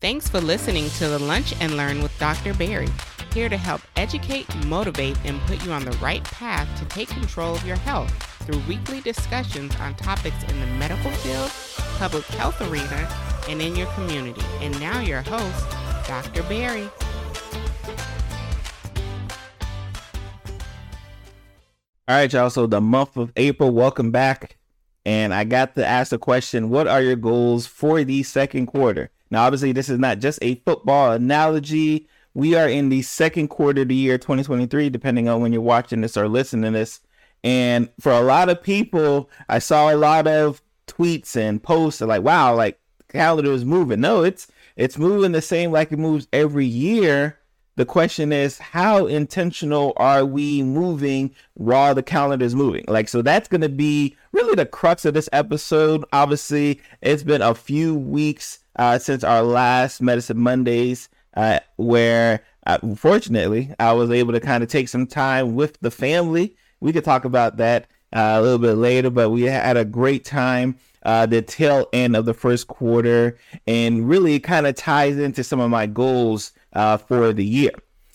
Thanks for listening to the Lunch and Learn with Dr. Berry, here to help educate, motivate, and put you on the right path to take control of your health through weekly discussions on topics in the medical field, public health arena, and in your community. And now your host, Dr. Berry. All right, y'all. So the month of April, welcome back. And I got to ask the question, what are your goals for the second quarter? Now, obviously, this is not just a football analogy. We are in the second quarter of the year 2023, depending on when you're watching this or listening to this. And for a lot of people, I saw a lot of tweets and posts like, wow, like the calendar is moving. No, it's moving the same like it moves every year. The question is, how intentional are we moving while the calendar is moving? Like, so that's going to be really the crux of this episode. Obviously, it's been a few weeks since our last Medicine Mondays, where fortunately I was able to kind of take some time with the family. We could talk about that a little bit later, but we had a great time. The tail end of the first quarter, and really kind of ties into some of my goals for the year.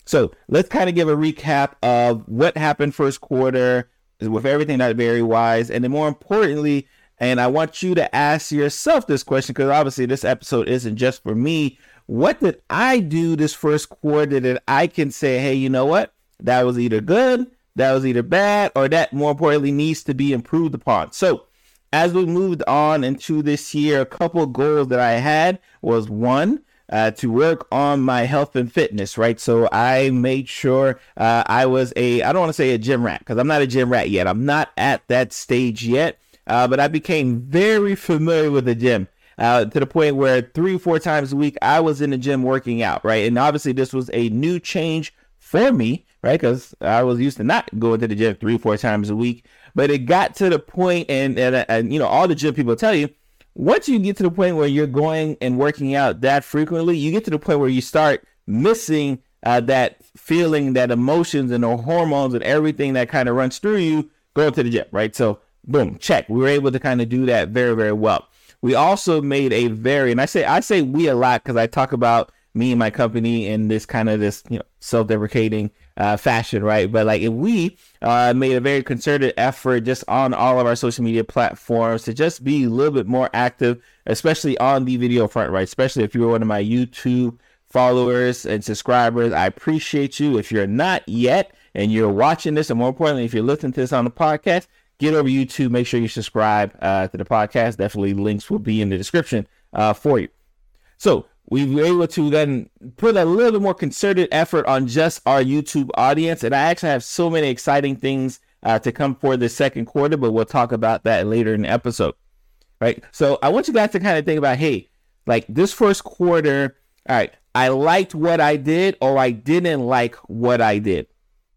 So let's kind of give a recap of what happened first quarter with everything that Berry wise, and then more importantly, and I want you to ask yourself this question, because obviously this episode isn't just for me. What did I do this first quarter that I can say, hey, you know what? That was either good, that was either bad, or that more importantly needs to be improved upon. So as we moved on into this year, a couple goals that I had was one, to work on my health and fitness, right? So I made sure I was I don't want to say a gym rat, because I'm not a gym rat yet. I'm not at that stage yet, but I became very familiar with the gym to the point where 3-4 times a week I was in the gym working out, right? And obviously this was a new change for me, right? Because I was used to not going to the gym 3-4 times a week, but it got to the point, and you know, all the gym people tell you, once you get to the point where you're going and working out that frequently, you get to the point where you start missing that feeling, that emotions and the hormones and everything that kind of runs through you going to the gym, right? So boom, check. We were able to kind of do that very, very well. We also made a very, and I say we a lot because I talk about me and my company in this kind of this, you know, self-deprecating fashion, right? But like if we made a very concerted effort just on all of our social media platforms to just be a little bit more active, especially on the video front, right? Especially if you're one of my YouTube followers and subscribers, I appreciate you. If you're not yet and you're watching this, and more importantly, if you're listening to this on the podcast, get over YouTube, make sure you subscribe to the podcast. Definitely links will be in the description for you. So we were able to then put a little bit more concerted effort on just our YouTube audience. And I actually have so many exciting things to come for the second quarter, but we'll talk about that later in the episode, right? So I want you guys to kind of think about, hey, like this first quarter, all right, I liked what I did or I didn't like what I did.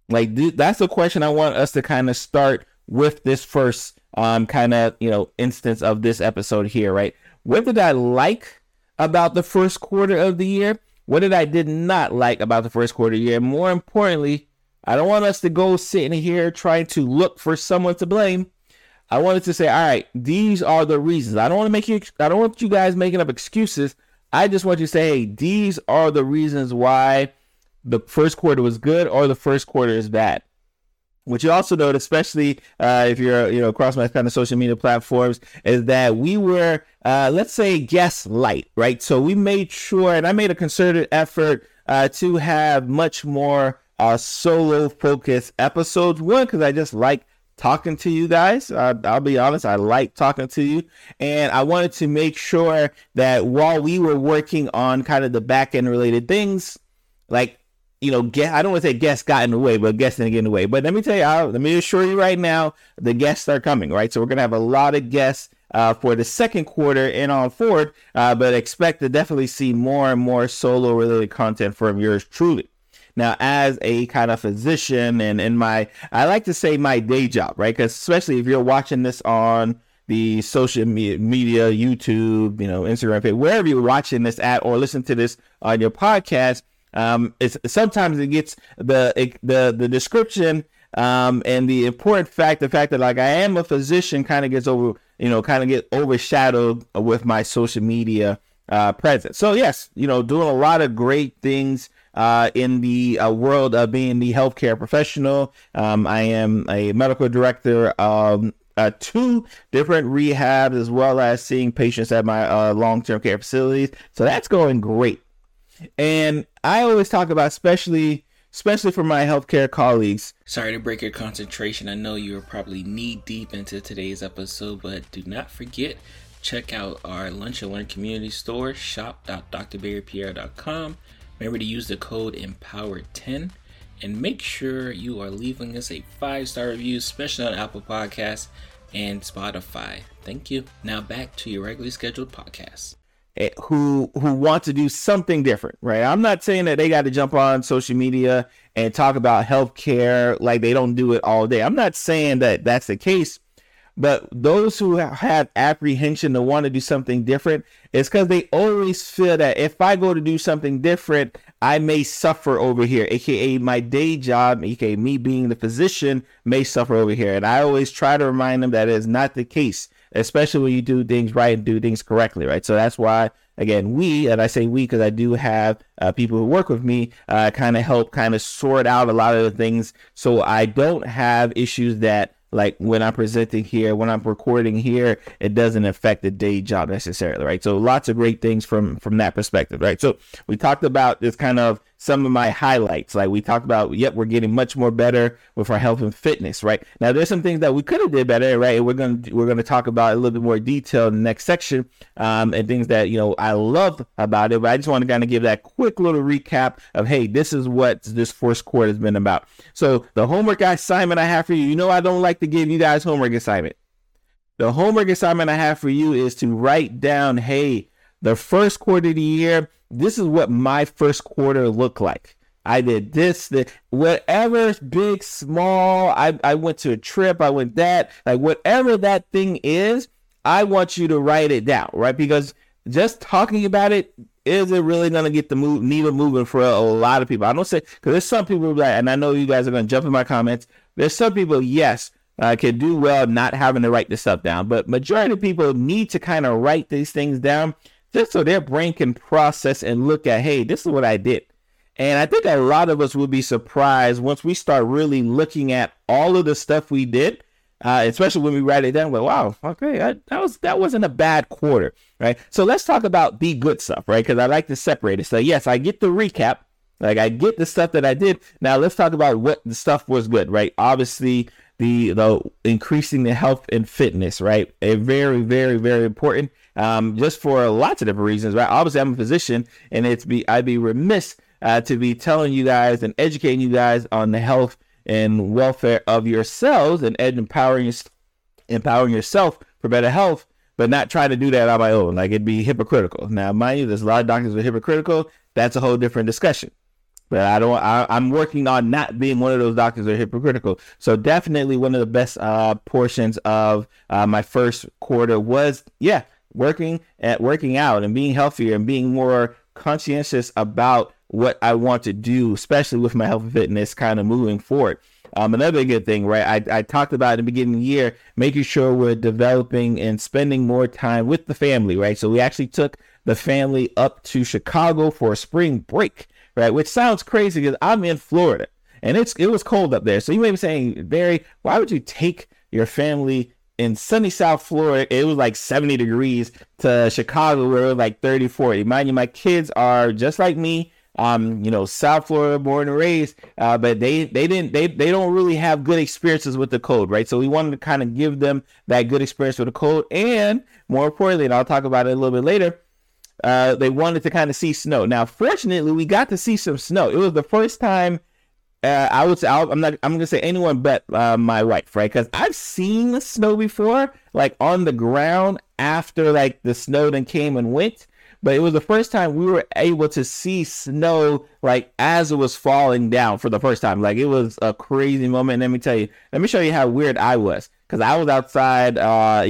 Like that's the question I want us to kind of start with this first kind of, you know, instance of this episode here, right? What did I like about the first quarter of the year? What did I did not like about the first quarter of the year? More importantly, I don't want us to go sitting here trying to look for someone to blame. I wanted to say, all right, these are the reasons. I don't want you guys making up excuses. I just want you to say, hey, these are the reasons why the first quarter was good or the first quarter is bad. What you also note, especially if you're, you know, across my kind of social media platforms, is that we were, let's say, gaslight, right? So we made sure, and I made a concerted effort to have much more solo-focused episodes. One, because I just like talking to you guys. I'll be honest, I like talking to you. And I wanted to make sure that while we were working on kind of the back-end related things, like, you know, I don't want to say guests got in the way, but guests didn't get in the way. But let me tell you, let me assure you right now, the guests are coming, right? So we're going to have a lot of guests for the second quarter and on forward, but expect to definitely see more and more solo-related content from yours truly. Now, as a kind of physician and in my, I like to say my day job, right? Because especially if you're watching this on the social media, YouTube, you know, Instagram page, wherever you're watching this at or listen to this on your podcast, it's sometimes it gets the description and the important fact, the fact that like I am a physician, kind of gets overshadowed with my social media present. So yes, doing a lot of great things in the world of being the healthcare professional. I am a medical director of two different rehabs, as well as seeing patients at my long-term care facilities. So that's going great. And I always talk about, especially for my healthcare colleagues. Sorry to break your concentration. I know you're probably knee-deep into today's episode, but do not forget, check out our Lunch and Learn community store, shop.drberrypierre.com. Remember to use the code EMPOWER10, and make sure you are leaving us a 5-star review, especially on Apple Podcasts and Spotify. Thank you. Now back to your regularly scheduled podcast. Who want to do something different, right? I'm not saying that they got to jump on social media and talk about healthcare like they don't do it all day. I'm not saying that that's the case, but those who have apprehension to want to do something different, it's because they always feel that if I go to do something different, I may suffer over here, aka my day job, aka me being the physician, may suffer over here. And I always try to remind them that is not the case, especially when you do things right and do things correctly, right? So that's why, again, we, and I say we because I do have people who work with me kind of help sort out a lot of the things, so I don't have issues that, like, when I'm presenting here, when I'm recording here, it doesn't affect the day job necessarily, right? So lots of great things from that perspective, right? So we talked about this, kind of some of my highlights. Like we talked about, yep, we're getting much more better with our health and fitness, right? Now there's some things that we could have did better, right? And we're gonna talk about it a little bit more detail in the next section, and things that I love about it. But I just want to kind of give that quick little recap of, hey, this is what this first quarter has been about. So the homework assignment I have for you, I don't like to give you guys homework assignment. The homework assignment I have for you is to write down, hey, the first quarter of the year, this is what my first quarter looked like. I did this, whatever, big, small. I went to a trip. I went that. Like, whatever that thing is, I want you to write it down, right? Because just talking about it isn't really going to get the needle moving for a lot of people. I don't say, because there's some people that, and I know you guys are going to jump in my comments, there's some people, yes, can do well not having to write this stuff down. But majority of people need to kind of write these things down, just so their brain can process and look at, hey, this is what I did. And I think a lot of us will be surprised once we start really looking at all of the stuff we did, especially when we write it down. Well, wow, okay, that wasn't a bad quarter, right? So let's talk about the good stuff, right? Because I like to separate it. So yes, I get the recap. Like, I get the stuff that I did. Now let's talk about what the stuff was good, right? Obviously, the increasing the health and fitness, right? A very, very, very important, just for lots of different reasons, right? Obviously, I'm a physician, and I'd be remiss to be telling you guys and educating you guys on the health and welfare of yourselves and empowering yourself for better health, but not try to do that on my own. Like, it'd be hypocritical. Now, mind you, there's a lot of doctors who are hypocritical. That's a whole different discussion. But I'm working on not being one of those doctors that are hypocritical. So definitely one of the best portions of my first quarter was, working out and being healthier and being more conscientious about what I want to do, especially with my health and fitness kind of moving forward. Another good thing, right? I talked about at the beginning of the year, making sure we're developing and spending more time with the family, right? So we actually took the family up to Chicago for a spring break, right? Which sounds crazy because I'm in Florida and it was cold up there. So you may be saying, Barry, why would you take your family in sunny South Florida? It was like 70 degrees to Chicago where it was like 30, 40. Mind you, my kids are just like me, South Florida born and raised, but they don't really have good experiences with the cold, right? So we wanted to kind of give them that good experience with the cold, and more importantly, and I'll talk about it a little bit later, they wanted to kind of see snow. Now, fortunately, we got to see some snow. It was the first time I'm gonna say anyone but my wife, right? Because I've seen the snow before, like on the ground after like the snow then came and went. But it was the first time we were able to see snow, like as it was falling down for the first time. Like, it was a crazy moment. Let me tell you. Let me show you how weird I was, because I was outside,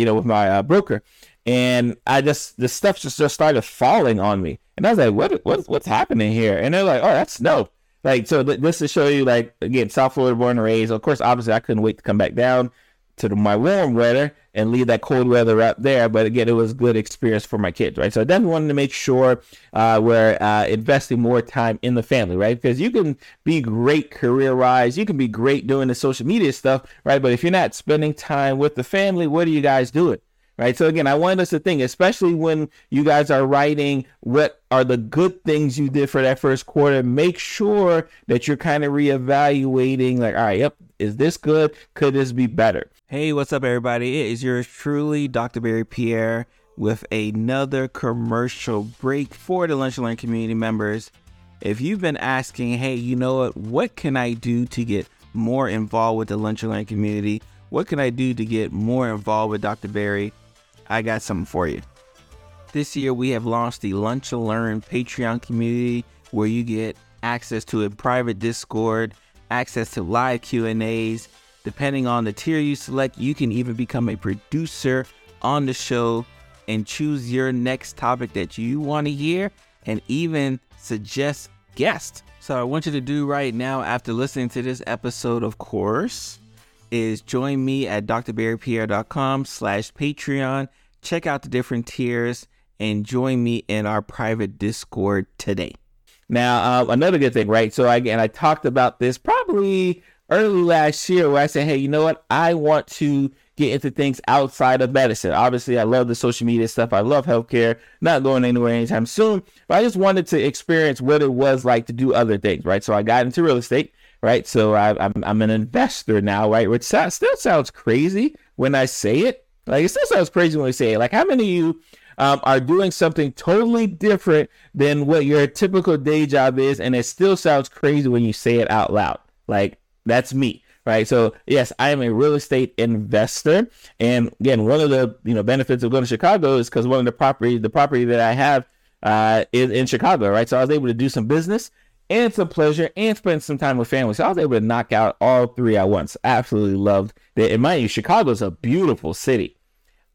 with my broker. And the stuff just started falling on me. And I was like, what's happening here? And they're like, oh, that's snow. Like, so this to show you, like, again, South Florida born and raised. Of course, obviously, I couldn't wait to come back down. to my warm weather and leave that cold weather up there. But again, it was a good experience for my kids, right? So I definitely wanted to make sure we're investing more time in the family, right? Because you can be great career-wise, you can be great doing the social media stuff, right? But if you're not spending time with the family, what are you guys doing? Right. So again, I wanted us to think, especially when you guys are writing, what are the good things you did for that first quarter? Make sure that you're kind of reevaluating, like, all right, yep, is this good? Could this be better? Hey, what's up, everybody? It is yours truly, Dr. Berry Pierre, with another commercial break for the Lunch and Learn community members. If you've been asking, hey, you know what can I do to get more involved with the Lunch and Learn community? What can I do to get more involved with Dr. Berry? I got something for you. This year, we have launched the Lunch and Learn Patreon community, where you get access to a private Discord, access to live Q&As. Depending on the tier you select, you can even become a producer on the show and choose your next topic that you want to hear and even suggest guests. So I want you to do right now, after listening to this episode, of course, is join me at drberrypierre.com/Patreon. Check out the different tiers and join me in our private Discord today. Now, another good thing, right? So again, I talked about this probably early last year, where I said, hey, you know what? I want to get into things outside of medicine. Obviously, I love the social media stuff. I love healthcare. Not going anywhere anytime soon, but I just wanted to experience what it was like to do other things, right? So I got into real estate. Right. So I'm an investor now. Right. Which still sounds crazy when I say it. Like, it still sounds crazy when I say it. Like, how many of you are doing something totally different than what your typical day job is? And it still sounds crazy when you say it out loud. Like, that's me. Right. So, yes, I am a real estate investor. And again, one of the benefits of going to Chicago is because one of the property that I have is in Chicago. Right. So I was able to do some business and some pleasure and spend some time with family. So I was able to knock out all three at once. Absolutely loved it. And mind you, Chicago's a beautiful city.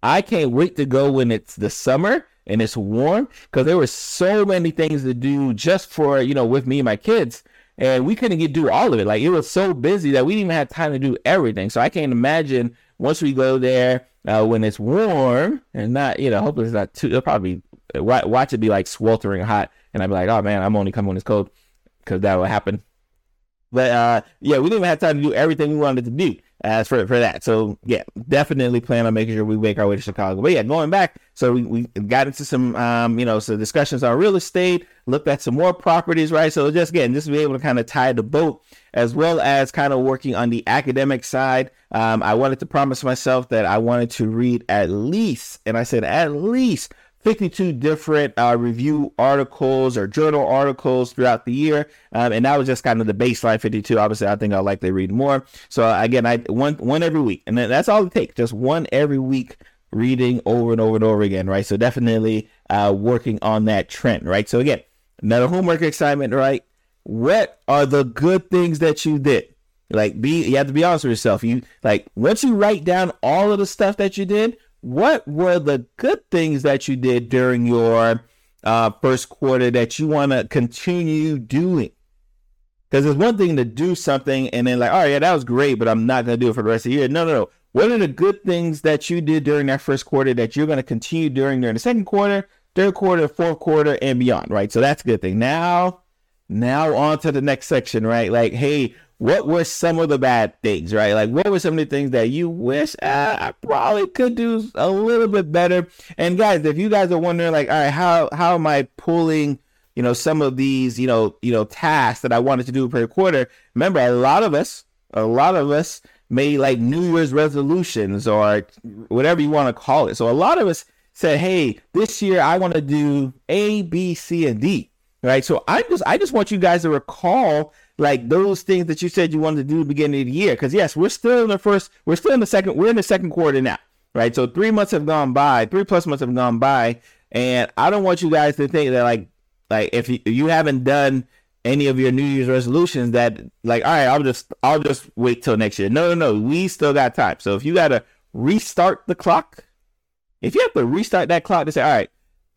I can't wait to go when it's the summer and it's warm, because there were so many things to do just for, with me and my kids. And we couldn't do all of it. Like, it was so busy that we didn't even have time to do everything. So I can't imagine once we go there when it's warm and not, hopefully it's not too, it'll probably watch it be like sweltering hot. And I'd be like, oh man, I'm only coming when it's cold, because that would happen. But we didn't even have time to do everything we wanted to do as for that. So yeah, definitely plan on making sure we make our way to Chicago. But yeah, going back, so we got into some discussions on real estate, looked at some more properties, right? So just again, just be able to kind of tie the boat, as well as kind of working on the academic side. I wanted to promise myself that I wanted to read at least, and I said at least, 52 different review articles or journal articles throughout the year. And that was just kind of the baseline 52. Obviously, I think I'll likely read more. So again, I one every week. And that's all it takes, just one every week, reading over and over and over again, right? So definitely working on that trend, right? So again, another homework assignment, right? What are the good things that you did? Like, you have to be honest with yourself. Once you write down all of the stuff that you did, what were the good things that you did during your first quarter that you want to continue doing? Because it's one thing to do something and then like, oh yeah, that was great, but I'm not going to do it for the rest of the year. No. What are the good things that you did during that first quarter that you're going to continue during the second quarter, third quarter, fourth quarter, and beyond, right? So that's a good thing. Now on to the next section, right? Like, hey, what were some of the bad things, right? Like, what were some of the things that you wish I probably could do a little bit better? And guys, if you guys are wondering, like, all right, how am I pulling, some of these, tasks that I wanted to do per quarter? Remember, a lot of us made like New Year's resolutions or whatever you want to call it. So a lot of us said, hey, this year I want to do A, B, C, and D, right? So I just want you guys to recall, like, those things that you said you wanted to do at the beginning of the year. Because yes, we're in the second quarter now, right? So 3 plus months have gone by. And I don't want you guys to think that like if you haven't done any of your New Year's resolutions that, like, all right, I'll just wait till next year. No, we still got time. So if you got to restart the clock, if you have to restart that clock to say, all right,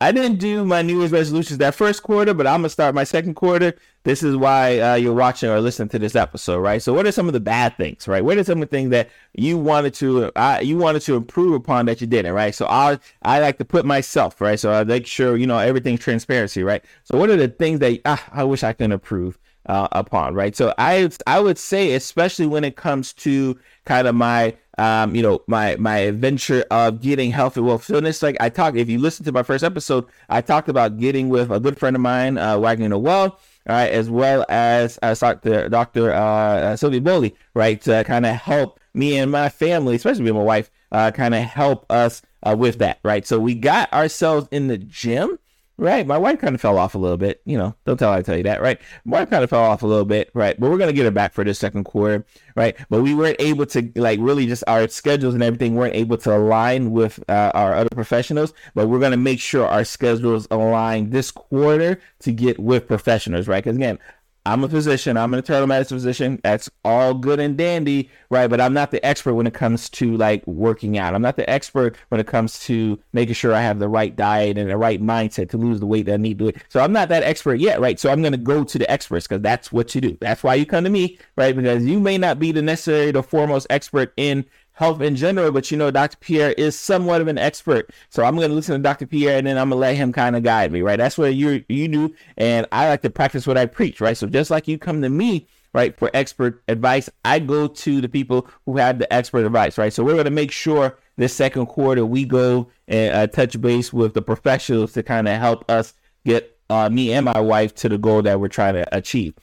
I didn't do my New Year's resolutions that first quarter, but I'm going to start my second quarter. This is why you're watching or listening to this episode, right? So what are some of the bad things, right? What are some of the things that you wanted to improve upon that you didn't, right? So I like to put myself, right? So I make sure, you know, everything's transparency, right? So what are the things that I wish I could improve upon, right? So I would say, especially when it comes to kind of my, my adventure of getting healthy, well, fitness. Like if you listen to my first episode, I talked about getting with a good friend of mine, Wagner Noel, all right, as well as Dr. Sylvia Bowley, right, to kind of help me and my family, especially me and my wife, kind of help us with that, right? So we got ourselves in the gym. Right. My wife kind of fell off a little bit. You know, don't tell her I tell you that. Right. My wife kind of fell off a little bit. Right. But we're going to get her back for this second quarter. Right. But we weren't able to really just our schedules and everything weren't able to align with our other professionals. But we're going to make sure our schedules align this quarter to get with professionals. Right. Because, again, I'm a physician. I'm an internal medicine physician. That's all good and dandy, right? But I'm not the expert when it comes to working out. I'm not the expert when it comes to making sure I have the right diet and the right mindset to lose the weight that I need to do. So I'm not that expert yet, right? So I'm going to go to the experts because that's what you do. That's why you come to me, right? Because you may not be the foremost expert in health in general, but you know, Dr. Pierre is somewhat of an expert. So I'm going to listen to Dr. Pierre and then I'm going to let him kind of guide me, right? That's what you do. And I like to practice what I preach, right? So just like you come to me, right, for expert advice, I go to the people who have the expert advice, right? So we're going to make sure this second quarter we go and touch base with the professionals to kind of help us get me and my wife to the goal that we're trying to achieve.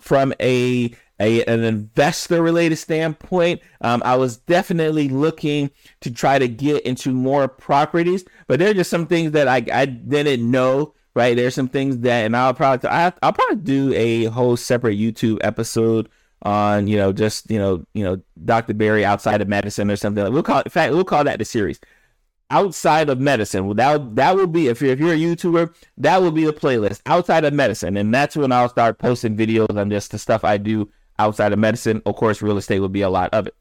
From an investor related standpoint, I was definitely looking to try to get into more properties, but there are just some things that I didn't know, right? There's some things that, and I'll probably do a whole separate YouTube episode on, Dr. Berry outside of medicine or something. We'll call that the series. Outside of medicine. Well, that will be, if you're a YouTuber, that will be the playlist outside of medicine. And that's when I'll start posting videos on just the stuff I do outside of medicine. Of course, real estate would be a lot of it.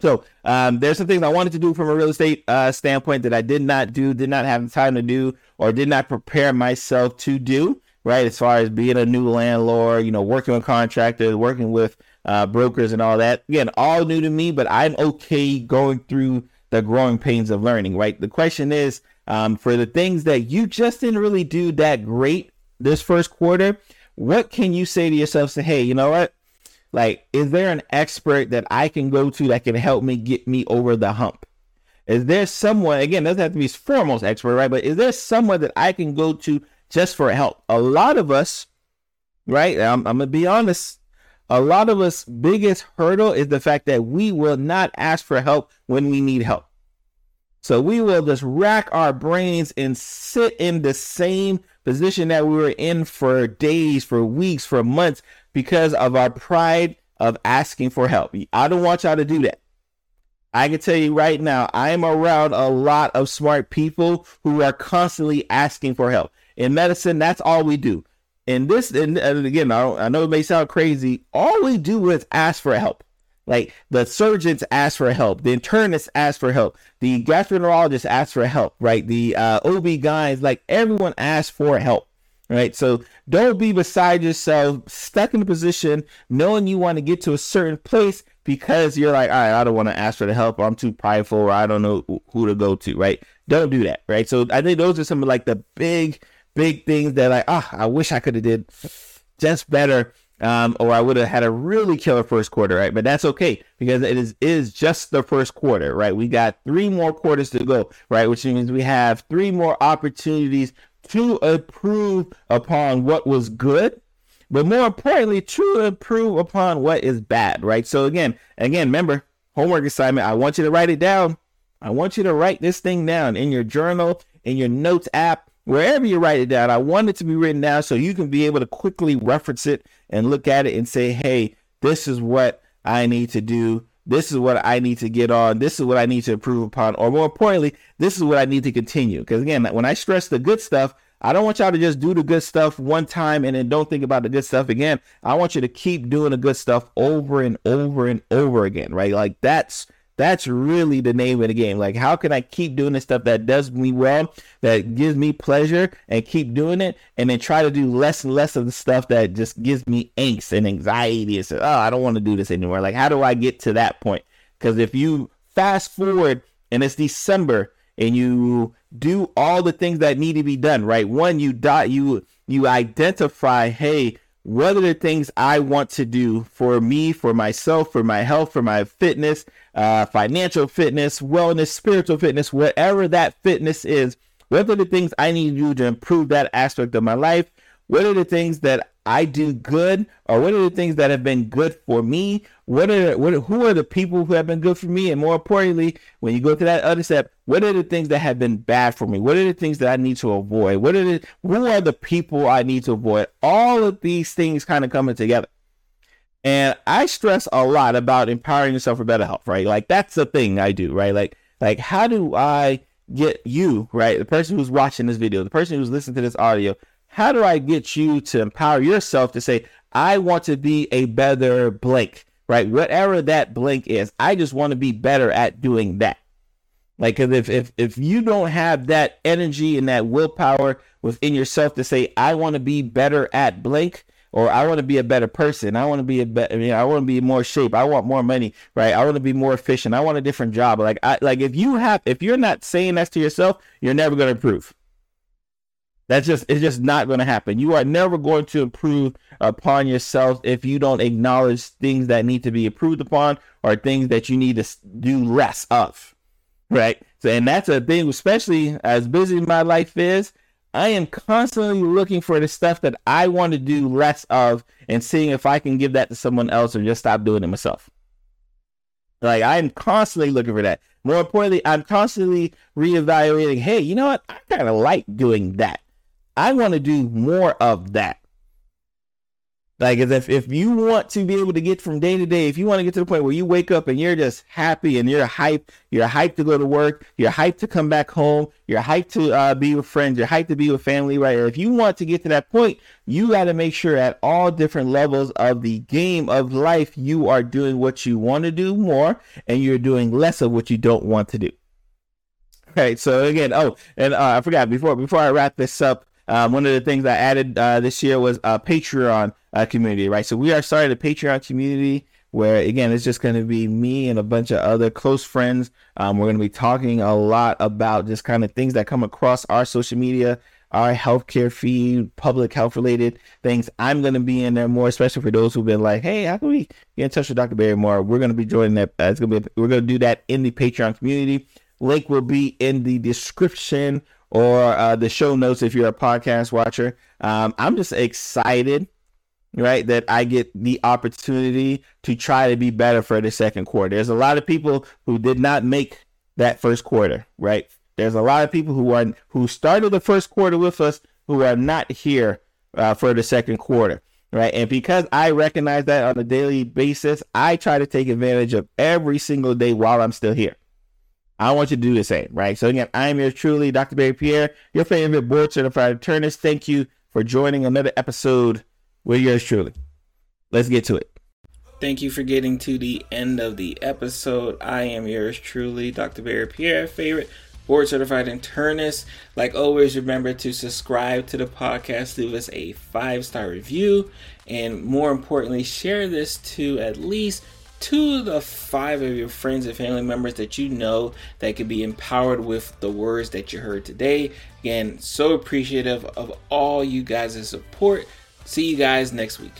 So there's some things I wanted to do from a real estate standpoint that I did not have the time to do, or did not prepare myself to do, right? As far as being a new landlord, working with contractors, working with brokers and all that. Again, all new to me, but I'm okay going through the growing pains of learning, right? The question is, for the things that you just didn't really do that great this first quarter, what can you say to yourself? Say, hey, you know what? Is there an expert that I can go to that can help me get me over the hump? Is there someone, again, doesn't have to be foremost expert, right? But is there someone that I can go to just for help? A lot of us, right? I'm gonna be honest. A lot of us biggest hurdle is the fact that we will not ask for help when we need help. So we will just rack our brains and sit in the same position that we were in for days, for weeks, for months, because of our pride of asking for help. I don't want y'all to do that. I can tell you right now, I am around a lot of smart people who are constantly asking for help. In medicine, that's all we do. And again, I know it may sound crazy. All we do is ask for help. The surgeons ask for help. The internists ask for help. The gastroenterologists ask for help, right? The OB guys, everyone asks for help, right? So don't be beside yourself, stuck in a position, knowing you want to get to a certain place because you're all right, I don't want to ask for the help, or I'm too prideful, or I don't know who to go to, right? Don't do that, right? So I think those are some of the big things that I wish I could have did just better, or I would have had a really killer first quarter, right? But that's okay, because it is just the first quarter, right? We got 3 more quarters to go, right? Which means we have 3 more opportunities to improve upon what was good, but more importantly, to improve upon what is bad, right? So again, remember, homework assignment, I want you to write it down. I want you to write this thing down in your journal, in your notes app, wherever you write it down. I want it to be written down so you can be able to quickly reference it and look at it and say, hey, this is what I need to do. This is what I need to get on. This is what I need to improve upon. Or more importantly, this is what I need to continue. Because again, when I stress the good stuff, I don't want y'all to just do the good stuff one time and then don't think about the good stuff again. I want you to keep doing the good stuff over and over and over again, right? That's That's really the name of the game. Like, how can I keep doing the stuff that does me well, that gives me pleasure, and keep doing it, and then try to do less and less of the stuff that just gives me angst and anxiety and say, oh, I don't want to do this anymore. Like, how do I get to that point? Because if you fast forward and it's December and you do all the things that need to be done, right? One, you identify, hey, what are the things I want to do for me, for myself, for my health, for my fitness, financial fitness, wellness, spiritual fitness, whatever that fitness is. What are the things I need to do to improve that aspect of my life? What are the things that I do good, or what are the things that have been good for me? Who are the people who have been good for me? And more importantly, when you go to that other step, what are the things that have been bad for me? What are the things that I need to avoid? Who are the people I need to avoid? All of these things kind of coming together. And I stress a lot about empowering yourself for better health, right? Like, that's the thing I do, right? Like how do I get you, right? The person who's watching this video, the person who's listening to this audio, how do I get you to empower yourself to say, I want to be a better blank, right? Whatever that blank is, I just want to be better at doing that. Like, cause if you don't have that energy and that willpower within yourself to say, I want to be better at blank, or I want to be a better person, I want to be I want to be in more shape, I want more money, right? I want to be more efficient, I want a different job. If you're not saying that to yourself, you're never going to improve. It's just not going to happen. You are never going to improve upon yourself if you don't acknowledge things that need to be improved upon, or things that you need to do less of. Right. So, and that's a thing, especially as busy as my life is, I am constantly looking for the stuff that I want to do less of and seeing if I can give that to someone else or just stop doing it myself. Like, I'm constantly looking for that. More importantly, I'm constantly reevaluating, hey, you know what? I kind of like doing that. I want to do more of that. Like, if you want to be able to get from day to day, if you want to get to the point where you wake up and you're just happy and you're hyped to go to work, you're hyped to come back home, you're hyped to be with friends, you're hyped to be with family, right? Or if you want to get to that point, you got to make sure at all different levels of the game of life, you are doing what you want to do more, and you're doing less of what you don't want to do. All right. So again, I forgot before I wrap this up, one of the things I added this year was a Patreon community, right? So we are starting a Patreon community where, again, it's just going to be me and a bunch of other close friends. We're going to be talking a lot about just kind of things that come across our social media, our healthcare feed, public health related things. I'm going to be in there more, especially for those who've been like, hey, how can we get in touch with Dr. Berry more? We're going to be joining that. We're going to do that in the Patreon community. Link will be in the description or the show notes if you're a podcast watcher. I'm just excited, right, that I get the opportunity to try to be better for the second quarter. There's a lot of people who did not make that first quarter, right? There's a lot of people who started the first quarter with us who are not here for the second quarter, right? And because I recognize that on a daily basis, I try to take advantage of every single day while I'm still here. I want you to do the same, right? So again, I am yours truly, Dr. Berry Pierre, your favorite board-certified internist. Thank you for joining another episode with yours truly. Let's get to it. Thank you for getting to the end of the episode. I am yours truly, Dr. Berry Pierre, favorite board-certified internist. Like always, remember to subscribe to the podcast, leave us a 5-star review, and more importantly, share this to at least 2 to 5 of your friends and family members that you know that could be empowered with the words that you heard today. Again, so appreciative of all you guys' support. See you guys next week.